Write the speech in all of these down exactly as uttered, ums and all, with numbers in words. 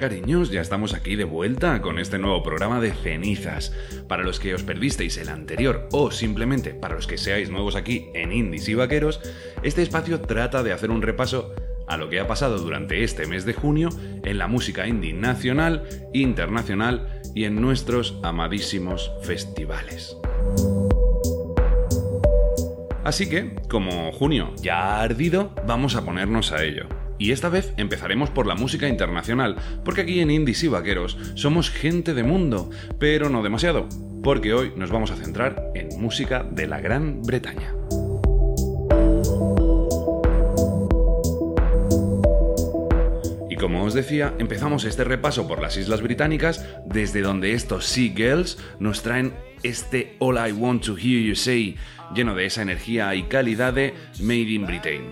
Cariños, ya estamos aquí de vuelta con este nuevo programa de Cenizas. Para los que os perdisteis el anterior o simplemente para los que seáis nuevos aquí en Indies y Vaqueros, este espacio trata de hacer un repaso a lo que ha pasado durante este mes de junio en la música indie nacional, internacional y en nuestros amadísimos festivales. Así que, como junio ya ha ardido, vamos a ponernos a ello. Y esta vez empezaremos por la música internacional, porque aquí en Indies y Vaqueros somos gente de mundo, pero no demasiado, porque hoy nos vamos a centrar en música de la Gran Bretaña. Y como os decía, empezamos este repaso por las Islas Británicas, desde donde estos Sea Girls nos traen este All I Want to Hear You Say, lleno de esa energía y calidad de Made in Britain.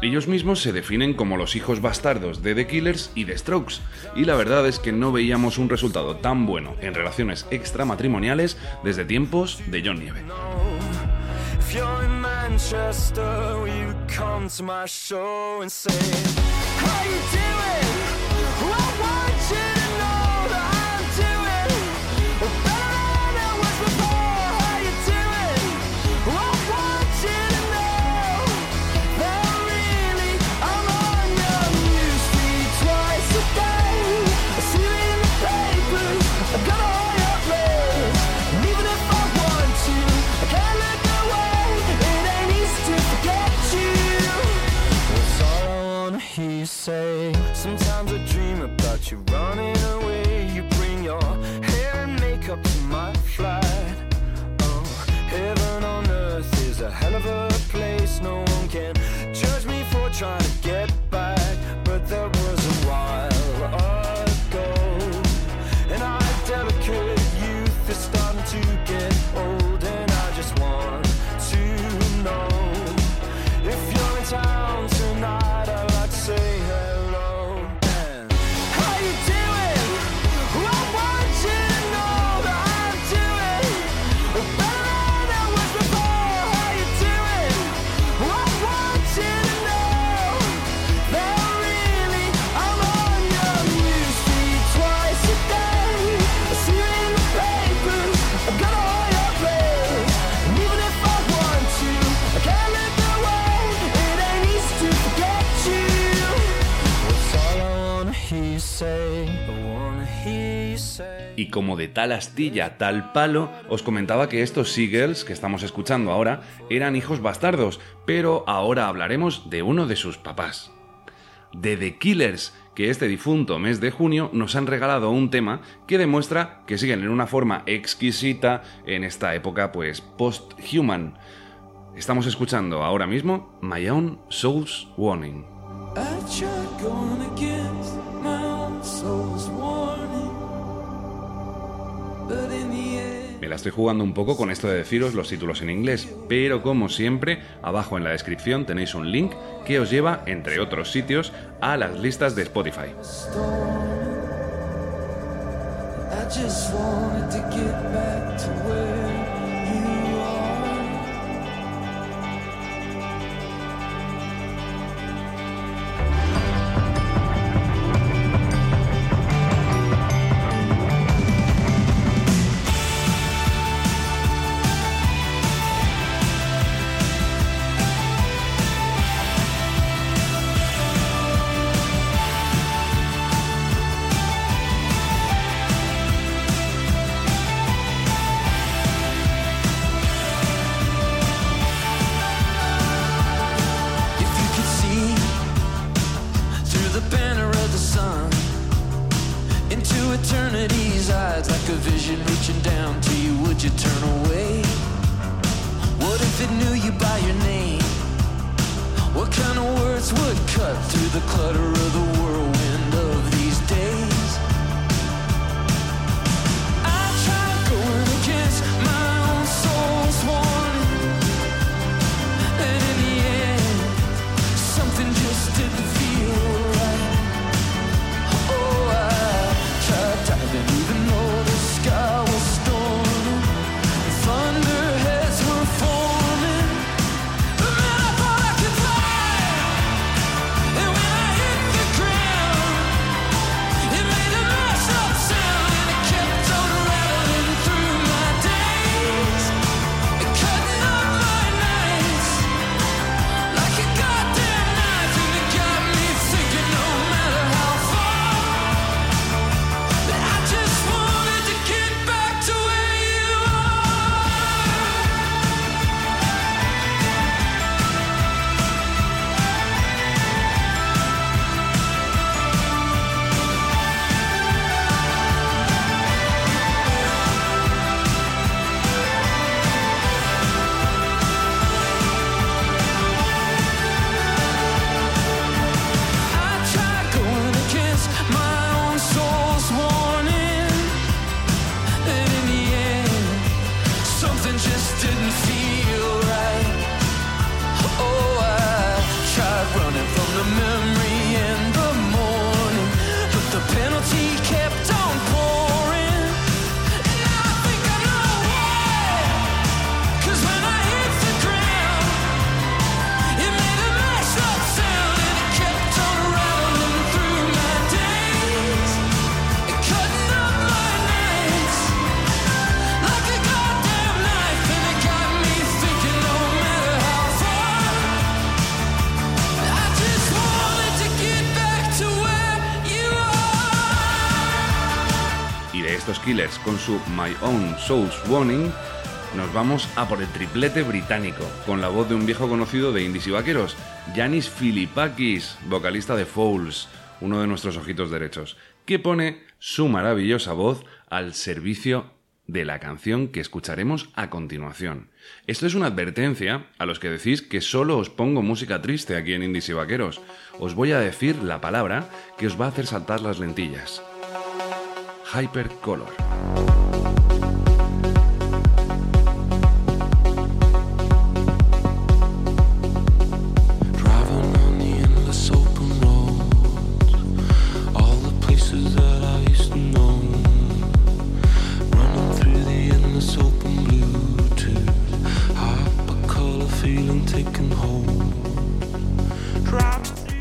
Ellos mismos se definen como los hijos bastardos de The Killers y The Strokes, y la verdad es que no veíamos un resultado tan bueno en relaciones extramatrimoniales desde tiempos de John Nieve. Y como de tal astilla, tal palo, os comentaba que estos Sea Girls que estamos escuchando ahora eran hijos bastardos, pero ahora hablaremos de uno de sus papás. De The Killers, que este difunto mes de junio nos han regalado un tema que demuestra que siguen en una forma exquisita en esta época pues post-human. Estamos escuchando ahora mismo My Own Soul's Warning. Me la estoy jugando un poco con esto de deciros los títulos en inglés, pero como siempre, abajo en la descripción tenéis un link que os lleva, entre otros sitios, a las listas de Spotify. would you turn away? What if it knew you by your name? What kind of words would cut through the clutter of the whirlwind of these days? I tried going against my own soul's warning, and in the end, something just didn't feel right. Oh, I tried diving even though the sky was storming, thunderheads were falling. Killers con su My Own Soul's Warning, nos vamos a por el triplete británico, con la voz de un viejo conocido de Indies y Vaqueros, Janis Filipakis, vocalista de Fouls, uno de nuestros ojitos derechos, que pone su maravillosa voz al servicio de la canción que escucharemos a continuación. Esto es una advertencia a los que decís que solo os pongo música triste aquí en Indies y Vaqueros. Os voy a decir la palabra que os va a hacer saltar las lentillas. Hypercolor.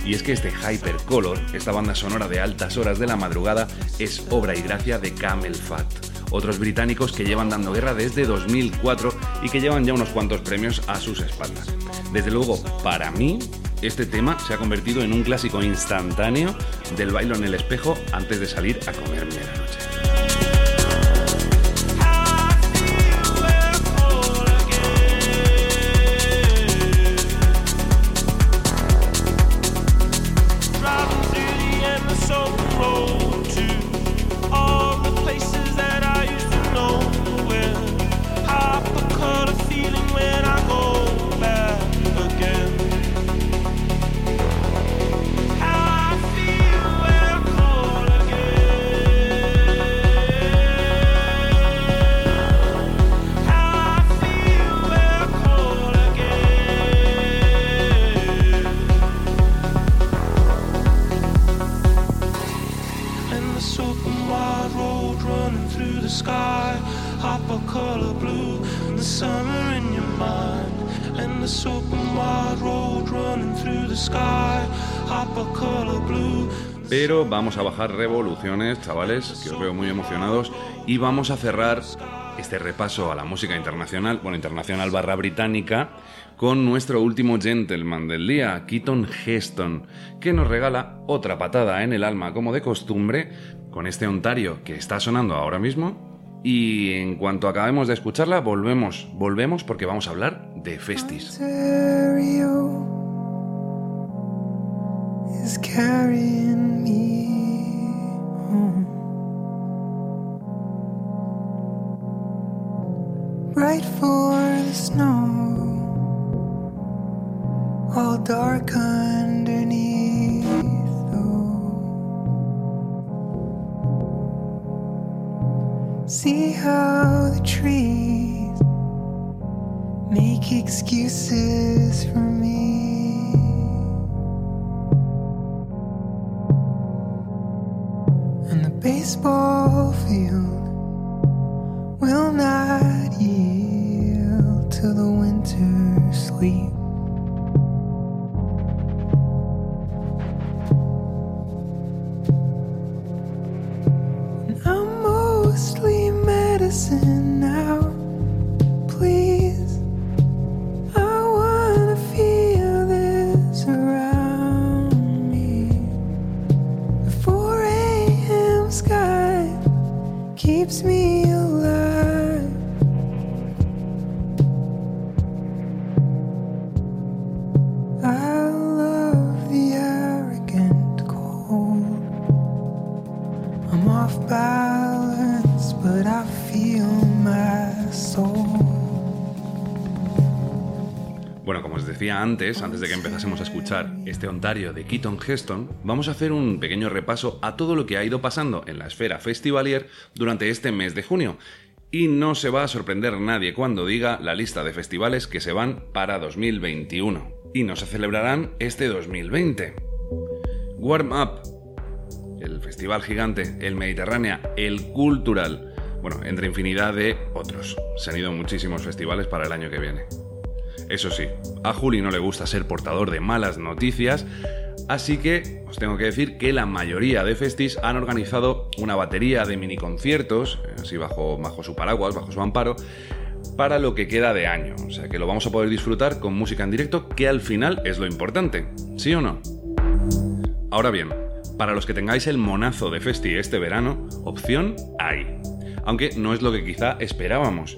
Y es que este Hypercolor, esta banda sonora de altas horas de la madrugada, es obra y gracia de Camelphat, otros británicos que llevan dando guerra desde dos mil cuatro y que llevan ya unos cuantos premios a sus espaldas. Desde luego, para mí, este tema se ha convertido en un clásico instantáneo del bailo en el espejo antes de salir a comerme a la noche. Pero vamos a bajar revoluciones, chavales, que os veo muy emocionados, y vamos a cerrar este repaso a la música internacional, bueno, internacional barra británica, con nuestro último gentleman del día, Keaton Heston, que nos regala otra patada en el alma, como de costumbre, con este Ontario que está sonando ahora mismo. Y en cuanto acabemos de escucharla, volvemos, volvemos porque vamos a hablar de festis. Ontario. Is carrying me home. right for the snow, all dark underneath. Oh, see how the trees make excuses for me. And the baseball field will not yield to the winter sleep. And I'm mostly medicine now. Please, I wanna feel this around me. The four a.m. sky keeps me alive. Bueno, como os decía antes, antes de que empezásemos a escuchar este Ontario de Keaton Heston, vamos a hacer un pequeño repaso a todo lo que ha ido pasando en la esfera festivalier durante este mes de junio. Y no se va a sorprender nadie cuando diga la lista de festivales que se van para dos mil veintiuno. Y no se celebrarán este dos mil veinte. Warm Up, el Festival Gigante, el Mediterránea, el Cultural... Bueno, entre infinidad de otros. Se han ido muchísimos festivales para el año que viene. Eso sí, a Juli no le gusta ser portador de malas noticias, así que os tengo que decir que la mayoría de festis han organizado una batería de mini conciertos, así bajo, bajo su paraguas, bajo su amparo, para lo que queda de año. O sea que lo vamos a poder disfrutar con música en directo, que al final es lo importante, ¿sí o no? Ahora bien, para los que tengáis el monazo de festi este verano, opción hay. Aunque no es lo que quizá esperábamos.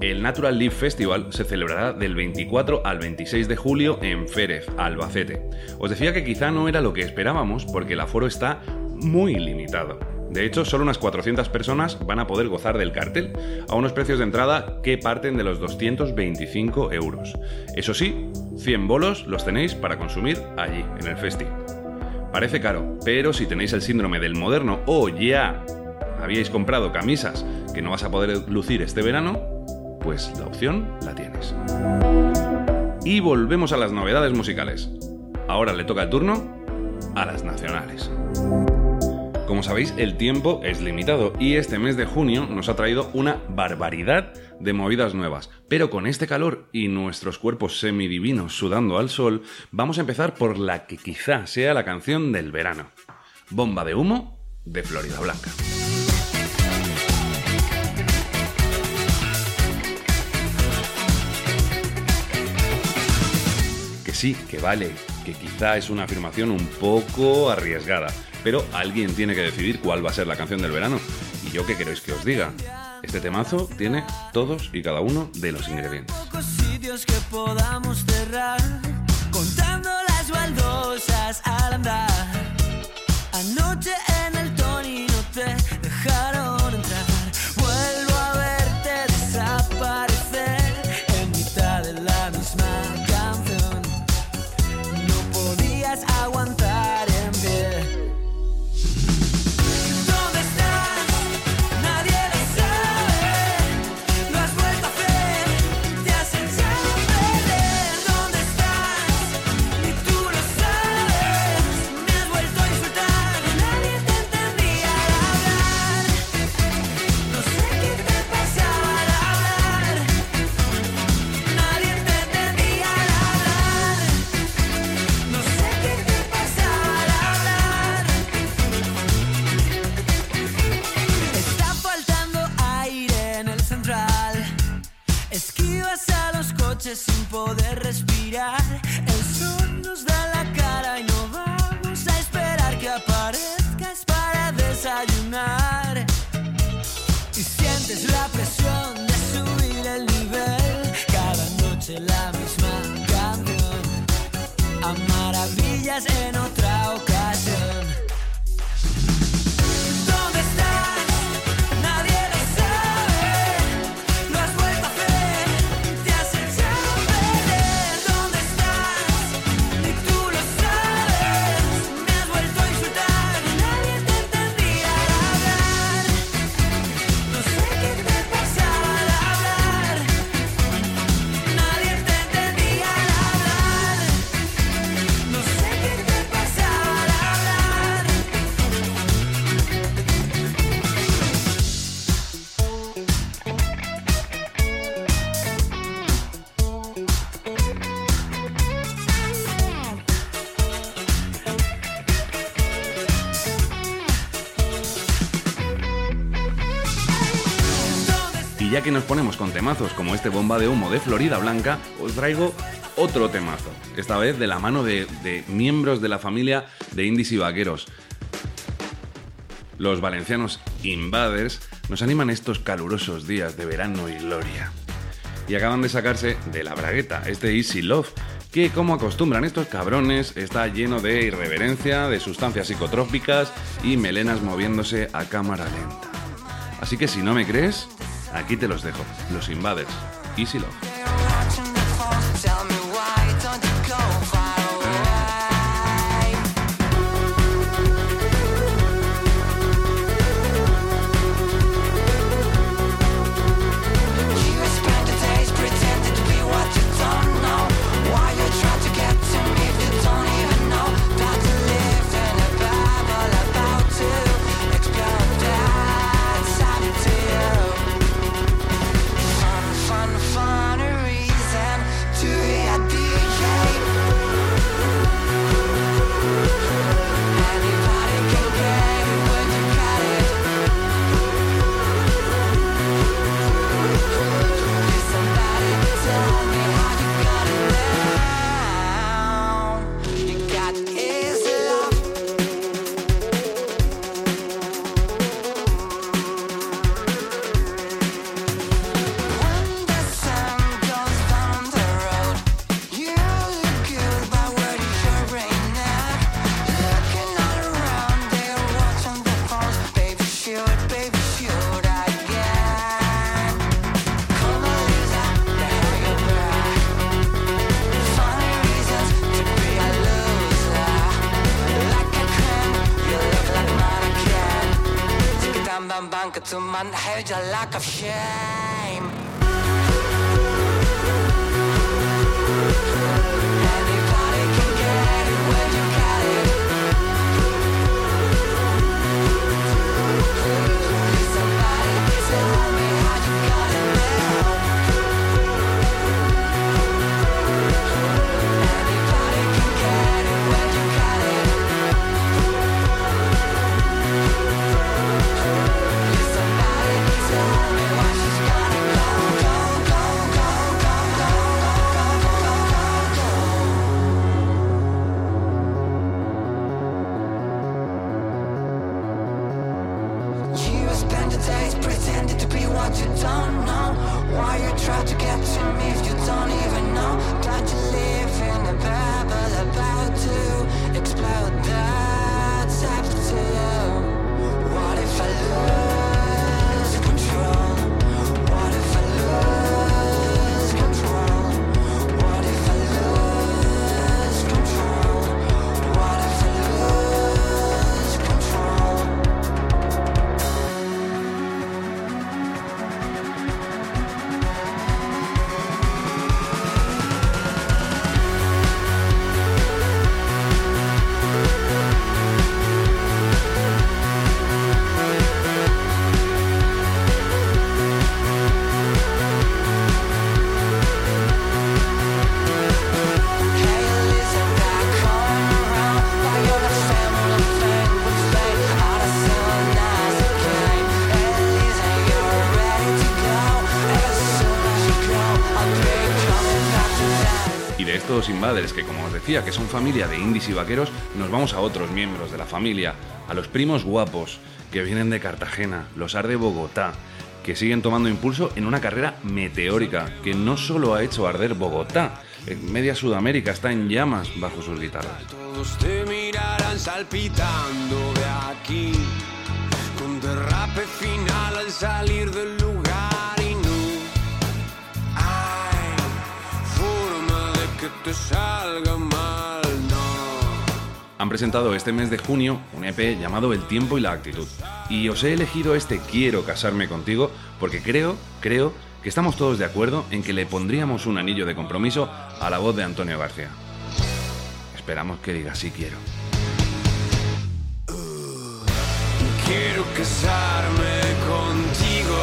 El Natural Live Festival se celebrará del veinticuatro al veintiséis de julio en Férez, Albacete. Os decía que quizá no era lo que esperábamos porque el aforo está muy limitado. De hecho, solo unas cuatrocientas personas van a poder gozar del cartel a unos precios de entrada que parten de los doscientos veinticinco euros. Eso sí, cien bolos los tenéis para consumir allí, en el festi. Parece caro, pero si tenéis el síndrome del moderno o oh, ya yeah, habíais comprado camisas que no vas a poder lucir este verano... pues la opción la tienes. Y volvemos a las novedades musicales. Ahora le toca el turno a las nacionales. Como sabéis, el tiempo es limitado y este mes de junio nos ha traído una barbaridad de movidas nuevas. Pero con este calor y nuestros cuerpos semidivinos sudando al sol, vamos a empezar por la que quizá sea la canción del verano. Bomba de humo de Floridablanca. Sí, que vale, que quizá es una afirmación un poco arriesgada, pero alguien tiene que decidir cuál va a ser la canción del verano. ¿Y yo qué queréis que os diga? Este temazo tiene todos y cada uno de los ingredientes. Pocos sitios que podamos cerrar, contando las baldosas al andar. Anoche en el Tony no te dejaron entrar. Vuelvo a verte desaparecer en mitad de la misma. Aguantar en pie. ¿Dónde estás? Nadie lo sabe. Lo has vuelto a hacer. Te has echado a perder. ¿Dónde estás? Ni tú lo sabes. Me has vuelto a insultar. Nadie te entendía al hablar. No sé qué te pasaba al hablar. Nadie te entendía al hablar. No sé qué te sin poder respirar. El sol nos da la cara y no vamos a esperar que aparezcas para desayunar. Y sientes la presión de subir el nivel. Cada noche la misma canción, a maravillas en otra ocasión. ¿Dónde estás? Nadie lo sabe. Lo has vuelto a hacer. Y ya que nos ponemos con temazos como este Bomba de Humo de Floridablanca, os traigo otro temazo, esta vez de la mano de, de miembros de la familia de Indies y Vaqueros. Los valencianos Invaders nos animan estos calurosos días de verano y gloria. Y acaban de sacarse de la bragueta este Easy Love, que como acostumbran estos cabrones, está lleno de irreverencia, de sustancias psicotrópicas y melenas moviéndose a cámara lenta. Así que si no me crees, aquí te los dejo, los Invaders, Easy Love. To my head, a lack of shame. Anybody can get it when you got it. Please, somebody tell me how you got it now. Anybody can get it when you got it. Invaders, que como os decía que son familia de Indies y Vaqueros, nos vamos a otros miembros de la familia, a los primos guapos que vienen de Cartagena, los Arde Bogotá, que siguen tomando impulso en una carrera meteórica que no solo ha hecho arder Bogotá, en media Sudamérica está en llamas bajo sus guitarras. Todos te mirarán salpitando de aquí, con derrape final al salir del lugar y no hay forma que te salga mal, no. Han presentado este mes de junio un E P llamado El tiempo y la actitud. Y os he elegido este Quiero casarme contigo porque creo, creo que estamos todos de acuerdo en que le pondríamos un anillo de compromiso a la voz de Antonio García. Esperamos que diga sí quiero. Uh, quiero casarme contigo.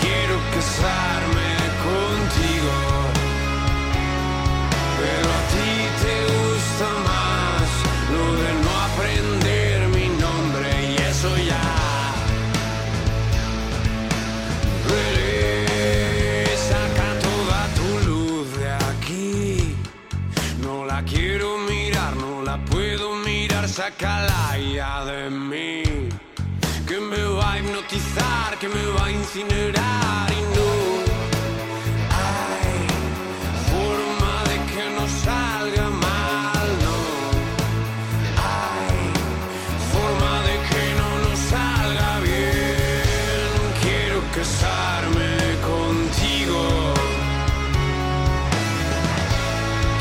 Quiero casarme contigo, pero a ti te gusta más lo de no aprender mi nombre y eso ya atalaya de mí, que me va a hipnotizar, que me va a incinerar y no hay forma de que no salga mal, no hay forma de que no nos salga bien. Quiero casarme contigo,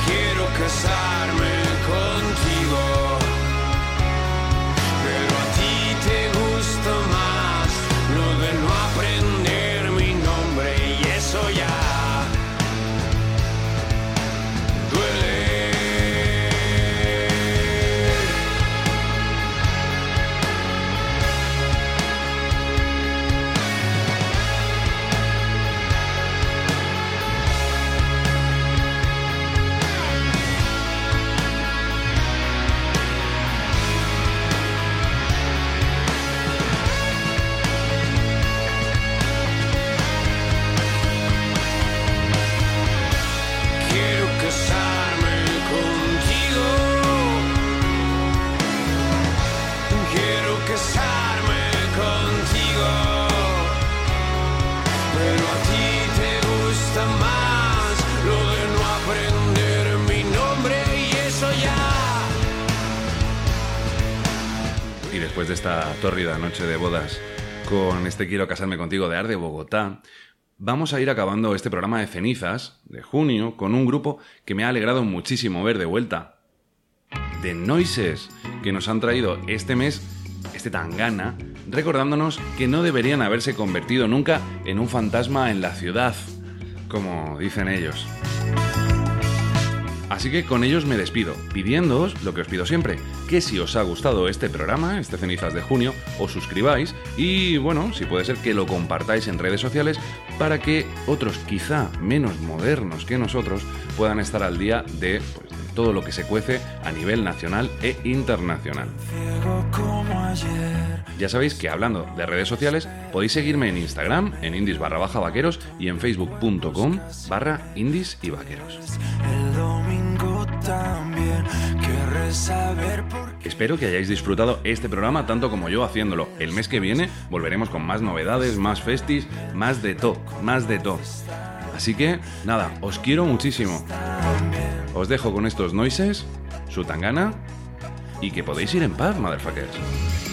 quiero casarme contigo. Después de esta tórrida noche de bodas con este Quiero casarme contigo de Arde Bogotá, vamos a ir acabando este programa de Cenizas de junio con un grupo que me ha alegrado muchísimo ver de vuelta. The Noises, que nos han traído este mes este tangana, recordándonos que no deberían haberse convertido nunca en un fantasma en la ciudad, como dicen ellos. Así que con ellos me despido, pidiéndoos lo que os pido siempre, que si os ha gustado este programa, este Cenizas de junio, os suscribáis y, bueno, si puede ser que lo compartáis en redes sociales para que otros, quizá menos modernos que nosotros, puedan estar al día de, pues, de todo lo que se cuece a nivel nacional e internacional. Ya sabéis que, hablando de redes sociales, podéis seguirme en Instagram, en indies barra baja vaqueros y en facebook.com barra indies y vaqueros. Espero que hayáis disfrutado este programa tanto como yo haciéndolo. El mes que viene volveremos con más novedades, más festis, más de todo, más de todo. Así que, nada, os quiero muchísimo. Os dejo con estos Noises, su tangana, y que podéis ir en paz, motherfuckers.